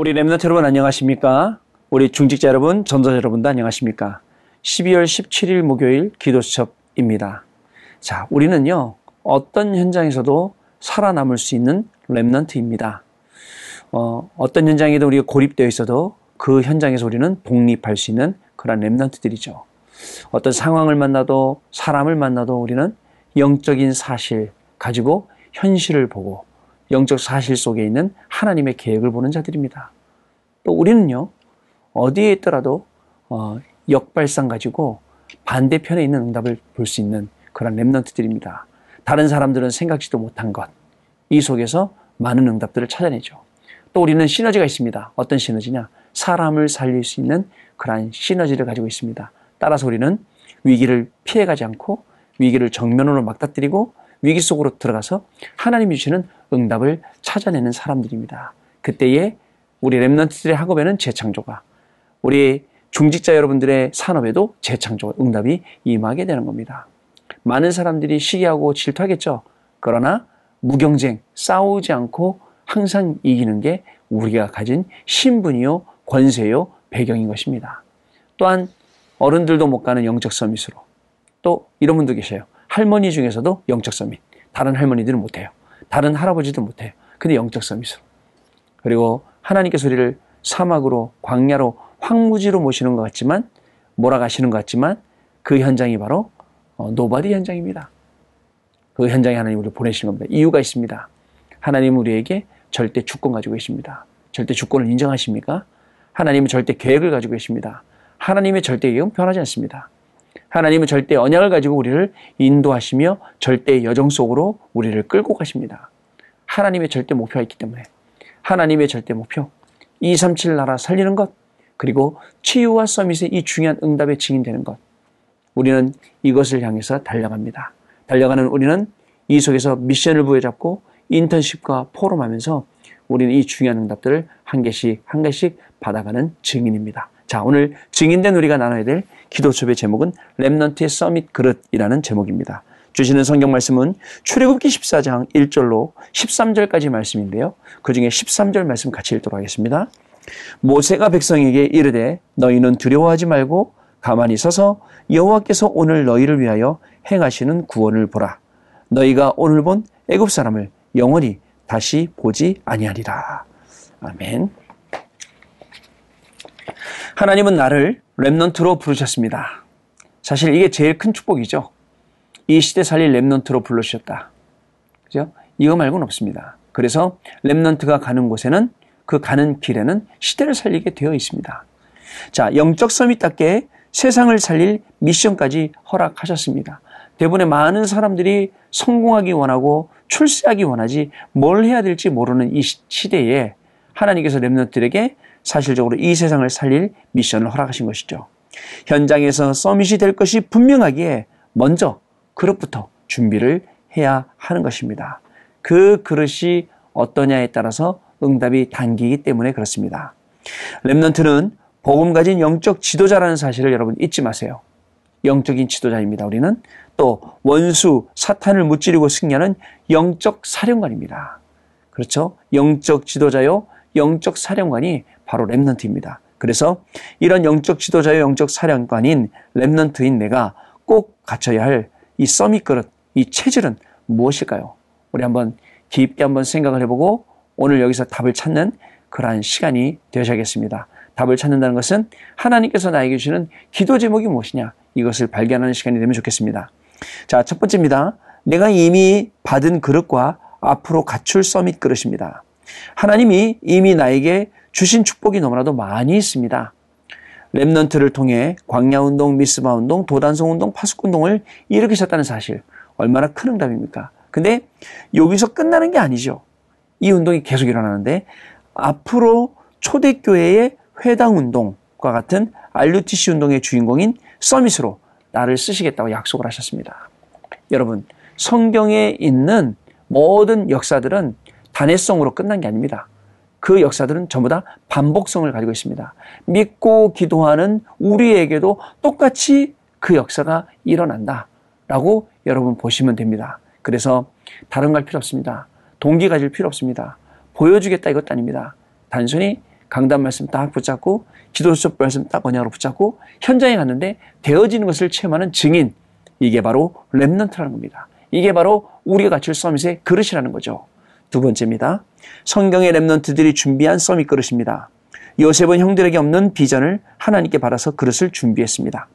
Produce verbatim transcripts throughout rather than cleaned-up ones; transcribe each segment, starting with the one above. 우리 렘넌트 여러분 안녕하십니까? 우리 중직자 여러분, 전도자 여러분도 안녕하십니까? 십이월 십칠일 목요일 기도수첩입니다. 자, 우리는요, 어떤 현장에서도 살아남을 수 있는 렘넌트입니다. 어, 어떤 현장에도 우리가 고립되어 있어도 그 현장에서 우리는 독립할 수 있는 그런 렘넌트들이죠. 어떤 상황을 만나도 사람을 만나도 우리는 영적인 사실 가지고 현실을 보고 영적 사실 속에 있는 하나님의 계획을 보는 자들입니다. 또 우리는요, 어디에 있더라도 역발상 가지고 반대편에 있는 응답을 볼 수 있는 그런 렘넌트들입니다. 다른 사람들은 생각지도 못한 것, 이 속에서 많은 응답들을 찾아내죠. 또 우리는 시너지가 있습니다. 어떤 시너지냐? 사람을 살릴 수 있는 그러한 시너지를 가지고 있습니다. 따라서 우리는 위기를 피해가지 않고 위기를 정면으로 막다뜨리고 위기 속으로 들어가서 하나님이 주시는 응답을 찾아내는 사람들입니다. 그때에 우리 렘넌트들의 학업에는 재창조가, 우리 중직자 여러분들의 산업에도 재창조, 응답이 임하게 되는 겁니다. 많은 사람들이 시기하고 질투하겠죠. 그러나 무경쟁, 싸우지 않고 항상 이기는 게 우리가 가진 신분이요, 권세요, 배경인 것입니다. 또한 어른들도 못 가는 영적 서밋으로, 또 이런 분도 계세요. 할머니 중에서도 영적 서밋, 다른 할머니들은 못해요. 다른 할아버지도 못해요. 근데 영적 서밋으로. 그리고 하나님께서 우리를 사막으로, 광야로, 황무지로 모시는 것 같지만, 몰아가시는 것 같지만, 그 현장이 바로 노바디 현장입니다. 그 현장에 하나님 우리를 보내시는 겁니다. 이유가 있습니다. 하나님은 우리에게 절대 주권 가지고 계십니다. 절대 주권을 인정하십니까? 하나님은 절대 계획을 가지고 계십니다. 하나님의 절대 계획은 변하지 않습니다. 하나님은 절대 언약을 가지고 우리를 인도하시며 절대 여정 속으로 우리를 끌고 가십니다. 하나님의 절대 목표가 있기 때문에, 하나님의 절대 목표, 이삼칠 나라 살리는 것, 그리고 치유와 서밋의 이 중요한 응답에 증인되는 것, 우리는 이것을 향해서 달려갑니다. 달려가는 우리는 이 속에서 미션을 부여잡고 인턴십과 포럼하면서 우리는 이 중요한 응답들을 한 개씩 한 개씩 받아가는 증인입니다. 자, 오늘 증인된 우리가 나눠야 될 기도첩의 제목은 렘넌트의 서밋 그릇이라는 제목입니다. 주시는 성경 말씀은 출애굽기 십사장 일절로 십삼절까지 말씀인데요. 그 중에 십삼절 말씀 같이 읽도록 하겠습니다. 모세가 백성에게 이르되 너희는 두려워하지 말고 가만히 서서 여호와께서 오늘 너희를 위하여 행하시는 구원을 보라. 너희가 오늘 본 애굽 사람을 영원히 다시 보지 아니하리라. 아멘. 하나님은 나를 렘넌트로 부르셨습니다. 사실 이게 제일 큰 축복이죠. 이 시대 살릴 렘넌트로 불러주셨다. 그죠? 이거 말고는 없습니다. 그래서 렘넌트가 가는 곳에는, 그 가는 길에는 시대를 살리게 되어 있습니다. 자, 영적 서밋답게 세상을 살릴 미션까지 허락하셨습니다. 대부분의 많은 사람들이 성공하기 원하고 출세하기 원하지 뭘 해야 될지 모르는 이 시대에 하나님께서 렘넌트들에게 사실적으로 이 세상을 살릴 미션을 허락하신 것이죠. 현장에서 서밋이 될 것이 분명하기에 먼저 그릇부터 준비를 해야 하는 것입니다. 그 그릇이 어떠냐에 따라서 응답이 당기기 때문에 그렇습니다. 렘넌트는 복음 가진 영적 지도자라는 사실을 여러분 잊지 마세요. 영적인 지도자입니다. 우리는 또 원수 사탄을 무찌르고 승리하는 영적 사령관입니다. 그렇죠? 영적 지도자요, 영적 사령관이 바로 렘넌트입니다. 그래서 이런 영적 지도자의 영적 사령관인 렘넌트인 내가 꼭 갖춰야 할 이 서밋 그릇, 이 체질은 무엇일까요? 우리 한번 깊게 한번 생각을 해보고 오늘 여기서 답을 찾는 그러한 시간이 되셔야겠습니다. 답을 찾는다는 것은 하나님께서 나에게 주시는 기도 제목이 무엇이냐, 이것을 발견하는 시간이 되면 좋겠습니다. 자, 첫 번째입니다. 내가 이미 받은 그릇과 앞으로 갖출 서밋 그릇입니다. 하나님이 이미 나에게 주신 축복이 너무나도 많이 있습니다. 렘넌트를 통해 광야운동, 미스바운동, 도단성운동, 파수꾼동을 일으키셨다는 사실, 얼마나 큰 응답입니까? 근데 여기서 끝나는 게 아니죠. 이 운동이 계속 일어나는데 앞으로 초대교회의 회당운동과 같은 알유티씨 운동의 주인공인 서밋으로 나를 쓰시겠다고 약속을 하셨습니다. 여러분, 성경에 있는 모든 역사들은 단회성으로 끝난 게 아닙니다. 그 역사들은 전부 다 반복성을 가지고 있습니다. 믿고 기도하는 우리에게도 똑같이 그 역사가 일어난다라고 여러분 보시면 됩니다. 그래서 다른 거 할 필요 없습니다. 동기 가질 필요 없습니다. 보여주겠다 이것도 아닙니다. 단순히 강단 말씀 딱 붙잡고 기도 수업 말씀 딱 언약으로 붙잡고 현장에 갔는데 되어지는 것을 체험하는 증인, 이게 바로 렘넌트라는 겁니다. 이게 바로 우리가 갖출 서밋의 그릇이라는 거죠. 두 번째입니다. 성경의 렘넌트들이 준비한 서밋 그릇입니다. 요셉은 형들에게 없는 비전을 하나님께 받아서 그릇을 준비했습니다.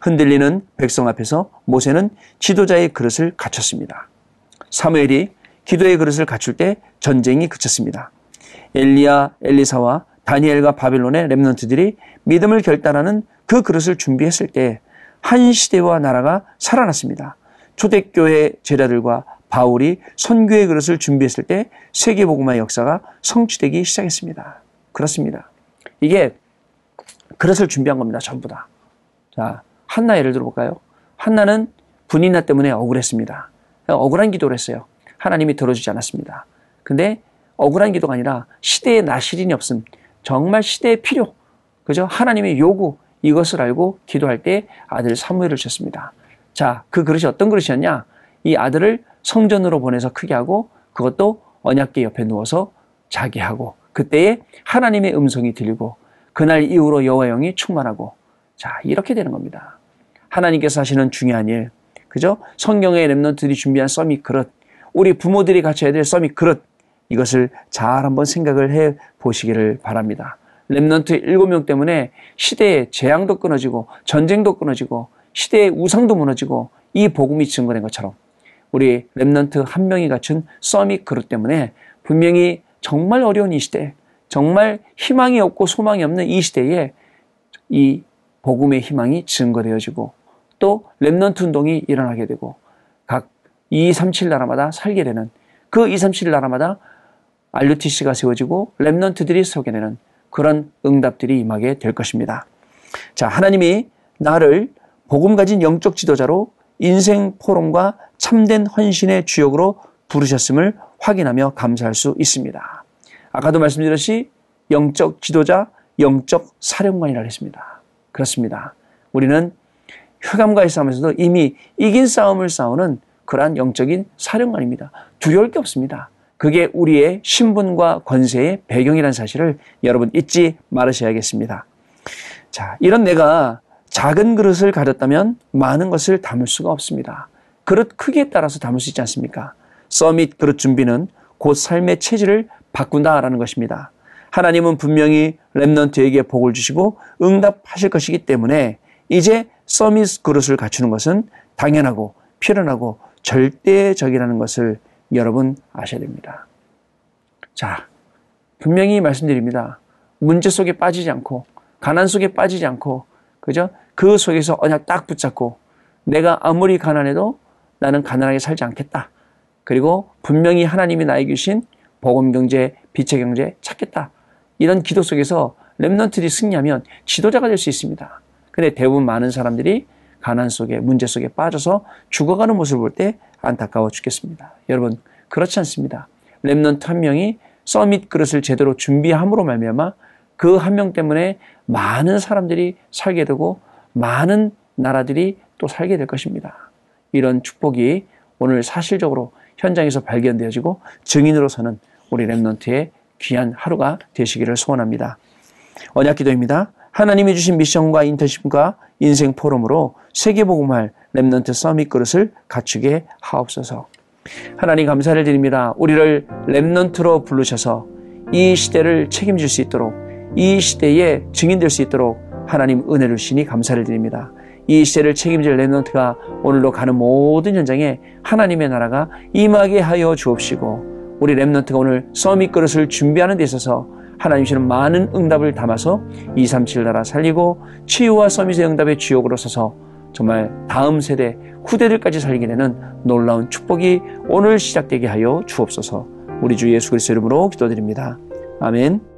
흔들리는 백성 앞에서 모세는 지도자의 그릇을 갖췄습니다. 사무엘이 기도의 그릇을 갖출 때 전쟁이 그쳤습니다. 엘리야, 엘리사와 다니엘과 바빌론의 렘넌트들이 믿음을 결단하는 그 그릇을 준비했을 때 한 시대와 나라가 살아났습니다. 초대교회 제자들과 바울이 선교의 그릇을 준비했을 때 세계복음화의 역사가 성취되기 시작했습니다. 그렇습니다. 이게 그릇을 준비한 겁니다. 전부 다. 자, 한나 예를 들어볼까요? 한나는 분이나 때문에 억울했습니다. 억울한 기도를 했어요. 하나님이 들어주지 않았습니다. 근데 억울한 기도가 아니라 시대의 나실인이 없음. 정말 시대의 필요. 그죠? 하나님의 요구. 이것을 알고 기도할 때 아들 사무엘을 주셨습니다. 자, 그 그릇이 어떤 그릇이었냐? 이 아들을 성전으로 보내서 크게 하고 그것도 언약궤 옆에 누워서 자게 하고 그때에 하나님의 음성이 들리고 그날 이후로 여호와의 영이 충만하고 자, 이렇게 되는 겁니다. 하나님께서 하시는 중요한 일. 그죠? 성경의 렘넌트들이 준비한 서밋 그릇. 우리 부모들이 갖춰야 될 서밋 그릇. 이것을 잘 한번 생각을 해 보시기를 바랍니다. 렘넌트 일곱 명 때문에 시대의 재앙도 끊어지고 전쟁도 끊어지고 시대의 우상도 무너지고 이 복음이 증거된 것처럼 우리 렘넌트 한 명이 갖춘 서밋 그릇 때문에 분명히 정말 어려운 이 시대, 정말 희망이 없고 소망이 없는 이 시대에 이 복음의 희망이 증거되어지고 또 렘넌트 운동이 일어나게 되고 각 이백삼십칠 나라마다 살게 되는 그 이백삼십칠 나라마다 알유티씨가 세워지고 렘넌트들이 서게 되는 그런 응답들이 임하게 될 것입니다. 자, 하나님이 나를 복음 가진 영적 지도자로 인생 포럼과 참된 헌신의 주역으로 부르셨음을 확인하며 감사할 수 있습니다. 아까도 말씀드렸듯이 영적 지도자, 영적 사령관이라고 했습니다. 그렇습니다. 우리는 흑암과의 싸움에서도 이미 이긴 싸움을 싸우는 그러한 영적인 사령관입니다. 두려울 게 없습니다. 그게 우리의 신분과 권세의 배경이라는 사실을 여러분 잊지 말으셔야겠습니다. 자, 이런 내가 작은 그릇을 가졌다면 많은 것을 담을 수가 없습니다. 그릇 크기에 따라서 담을 수 있지 않습니까? 서밋 그릇 준비는 곧 삶의 체질을 바꾼다라는 것입니다. 하나님은 분명히 렘넌트에게 복을 주시고 응답하실 것이기 때문에 이제 서밋 그릇을 갖추는 것은 당연하고 필연하고 절대적이라는 것을 여러분 아셔야 됩니다. 자, 분명히 말씀드립니다. 문제 속에 빠지지 않고 가난 속에 빠지지 않고 그죠? 그 속에서 언약 딱 붙잡고 내가 아무리 가난해도 나는 가난하게 살지 않겠다. 그리고 분명히 하나님이 나에게 주신 복음 경제, 빛의 경제 찾겠다. 이런 기도 속에서 렘넌트들이 승리하면 지도자가 될 수 있습니다. 근데 대부분 많은 사람들이 가난 속에 문제 속에 빠져서 죽어가는 모습을 볼 때 안타까워 죽겠습니다. 여러분 그렇지 않습니다. 렘넌트 한 명이 서밋 그릇을 제대로 준비함으로 말미암아 그 한 명 때문에 많은 사람들이 살게 되고 많은 나라들이 또 살게 될 것입니다. 이런 축복이 오늘 사실적으로 현장에서 발견되어지고 증인으로 서는 우리 렘넌트의 귀한 하루가 되시기를 소원합니다. 언약 기도입니다. 하나님이 주신 미션과 인턴십과 인생 포럼으로 세계복음할 렘넌트 서밋 그릇을 갖추게 하옵소서. 하나님 감사를 드립니다. 우리를 렘넌트로 부르셔서 이 시대를 책임질 수 있도록 이 시대에 증인될 수 있도록 하나님 은혜를 주시니 감사를 드립니다. 이 시대를 책임질 렘넌트가 오늘로 가는 모든 현장에 하나님의 나라가 임하게 하여 주옵시고 우리 렘넌트가 오늘 서밋 그릇을 준비하는 데 있어서 하나님 주시는 많은 응답을 담아서 이백삼십칠 나라 살리고 치유와 서밋의 응답의 주역으로 서서 정말 다음 세대 후대들까지 살리게 되는 놀라운 축복이 오늘 시작되게 하여 주옵소서. 우리 주 예수 그리스도 이름으로 기도드립니다. 아멘.